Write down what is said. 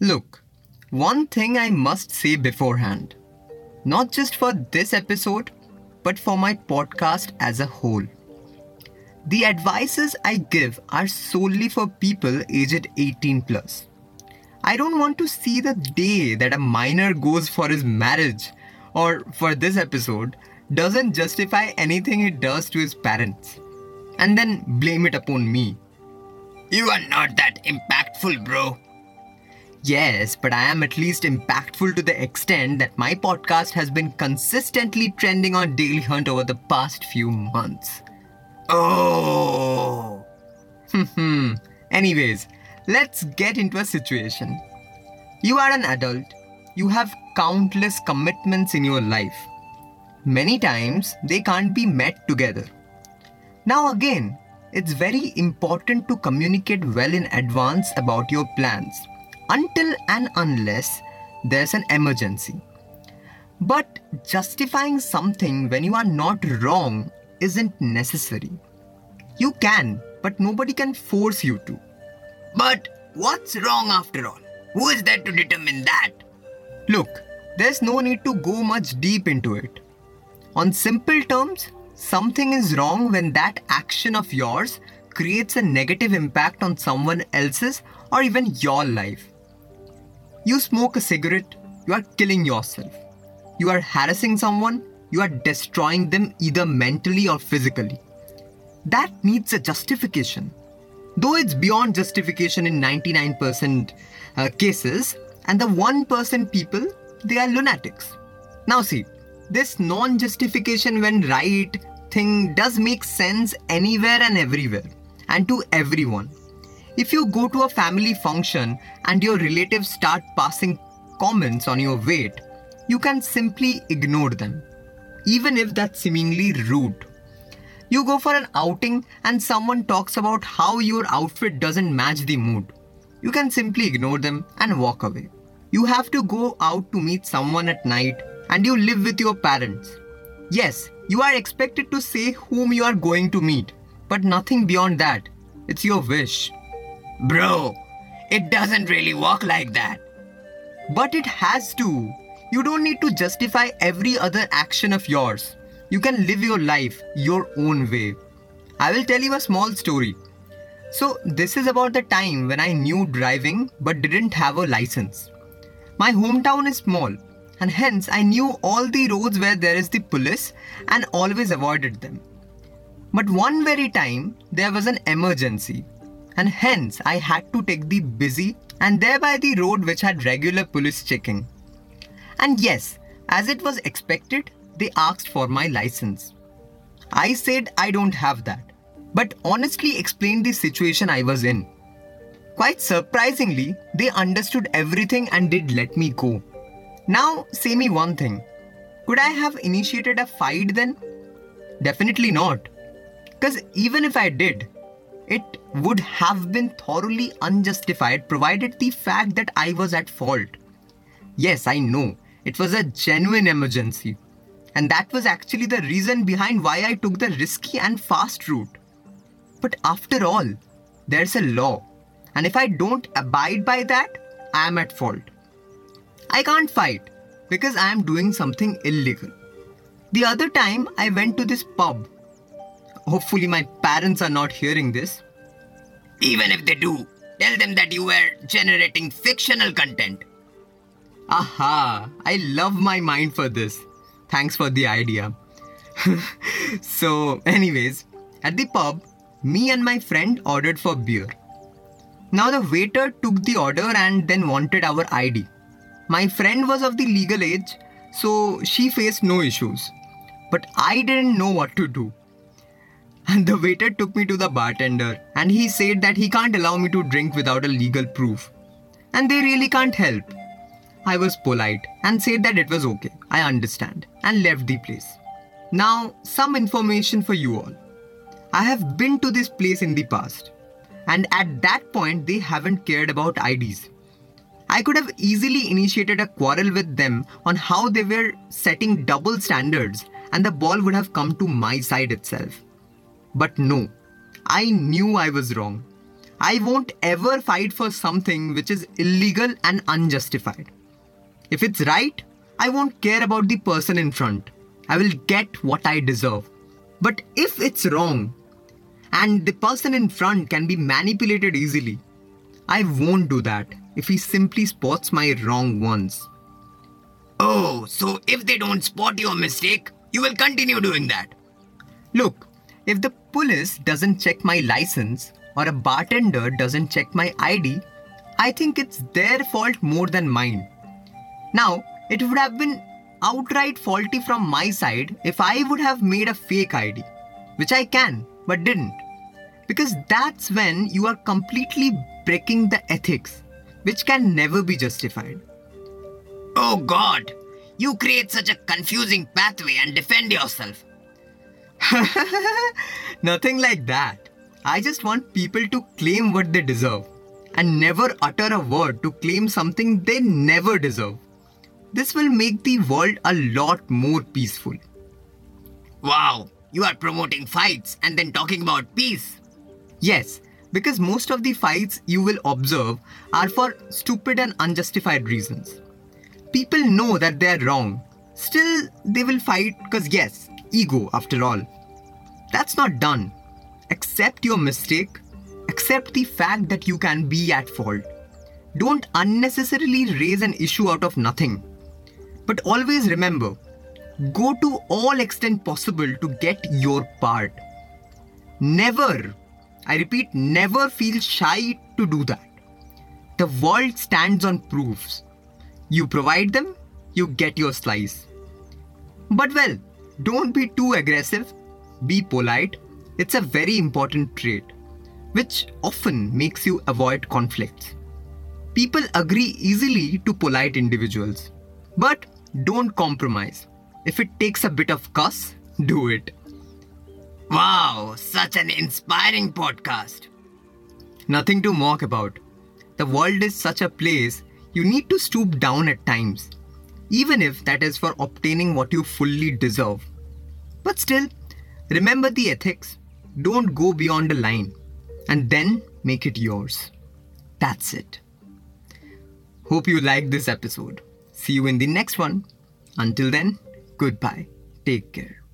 Look, one thing I must say beforehand, not just for this episode, but for my podcast as a whole. The advices I give are solely for people aged 18 plus. I don't want to see the day that a minor goes for his marriage or for this episode doesn't justify anything he does to his parents and then blame it upon me. You are not that impactful, bro. Yes, but I am at least impactful to the extent that my podcast has been consistently trending on Daily Hunt over the past few months. Oh! Anyways, let's get into a situation. You are an adult. You have countless commitments in your life. Many times, they can't be met together. Now again, it's very important to communicate well in advance about your plans, until and unless there's an emergency. But justifying something when you are not wrong isn't necessary. You can, but nobody can force you to. But what's wrong after all? Who is there to determine that? Look, there's no need to go much deep into it. On simple terms, something is wrong when that action of yours creates a negative impact on someone else's or even your life. You smoke a cigarette, you are killing yourself. You are harassing someone, you are destroying them either mentally or physically. That needs a justification. Though it's beyond justification in 99% cases, and the 1% people, they are lunatics. Now see, this non-justification when right thing does make sense anywhere and everywhere, and to everyone. If you go to a family function and your relatives start passing comments on your weight, you can simply ignore them, even if that's seemingly rude. You go for an outing and someone talks about how your outfit doesn't match the mood. You can simply ignore them and walk away. You have to go out to meet someone at night and you live with your parents. Yes, you are expected to say whom you are going to meet, but nothing beyond that. It's your wish. Bro, it doesn't really work like that. But it has to. You don't need to justify every other action of yours. You can live your life your own way. I will tell you a small story. So this is about the time when I knew driving but didn't have a license. My hometown is small and hence I knew all the roads where there is the police and always avoided them. But one very time there was an emergency. And hence I had to take the busy and thereby the road which had regular police checking. And yes, as it was expected, they asked for my license. I said I don't have that, but honestly explained the situation I was in. Quite surprisingly, they understood everything and did let me go. Now say me one thing, could I have initiated a fight then? Definitely not, because even if I did, it would have been thoroughly unjustified provided the fact that I was at fault. Yes, I know, it was a genuine emergency. And that was actually the reason behind why I took the risky and fast route. But after all, there's a law. And if I don't abide by that, I am at fault. I can't fight because I am doing something illegal. The other time I went to this pub. Hopefully my parents are not hearing this. Even if they do, tell them that you were generating fictional content. Aha, I love my mind for this. Thanks for the idea. So anyways, at the pub, me and my friend ordered for beer. Now the waiter took the order and then wanted our ID. My friend was of the legal age, so she faced no issues. But I didn't know what to do. And the waiter took me to the bartender and he said that he can't allow me to drink without a legal proof. And they really can't help. I was polite and said that it was okay, I understand, and left the place. Now, some information for you all. I have been to this place in the past. And at that point, they haven't cared about IDs. I could have easily initiated a quarrel with them on how they were setting double standards and the ball would have come to my side itself. But no, I knew I was wrong. I won't ever fight for something which is illegal and unjustified. If it's right, I won't care about the person in front. I will get what I deserve. But if it's wrong, and the person in front can be manipulated easily, I won't do that if he simply spots my wrong ones. Oh, so if they don't spot your mistake, you will continue doing that? Look, if the police doesn't check my license or a bartender doesn't check my ID, I think it's their fault more than mine. Now, it would have been outright faulty from my side if I would have made a fake ID, which I can but didn't, because that's when you are completely breaking the ethics, which can never be justified. Oh God, you create such a confusing pathway and defend yourself. Nothing like that. I just want people to claim what they deserve and never utter a word to claim something they never deserve. This will make the world a lot more peaceful. Wow, you are promoting fights and then talking about peace. Yes, because most of the fights you will observe are for stupid and unjustified reasons. People know that they are wrong. Still, they will fight because yes, ego after all. That's not done. Accept your mistake. Accept the fact that you can be at fault. Don't unnecessarily raise an issue out of nothing. But always remember, go to all extent possible to get your part. Never, I repeat, never feel shy to do that. The world stands on proofs. You provide them, you get your slice. But well, don't be too aggressive. Be polite. It's a very important trait, which often makes you avoid conflicts. People agree easily to polite individuals. But don't compromise. If it takes a bit of cuss, do it. Wow, such an inspiring podcast. Nothing to mock about. The world is such a place you need to stoop down at times, even if that is for obtaining what you fully deserve. But still, remember the ethics. Don't go beyond the line, and then make it yours. That's it. Hope you liked this episode. See you in the next one. Until then, goodbye. Take care.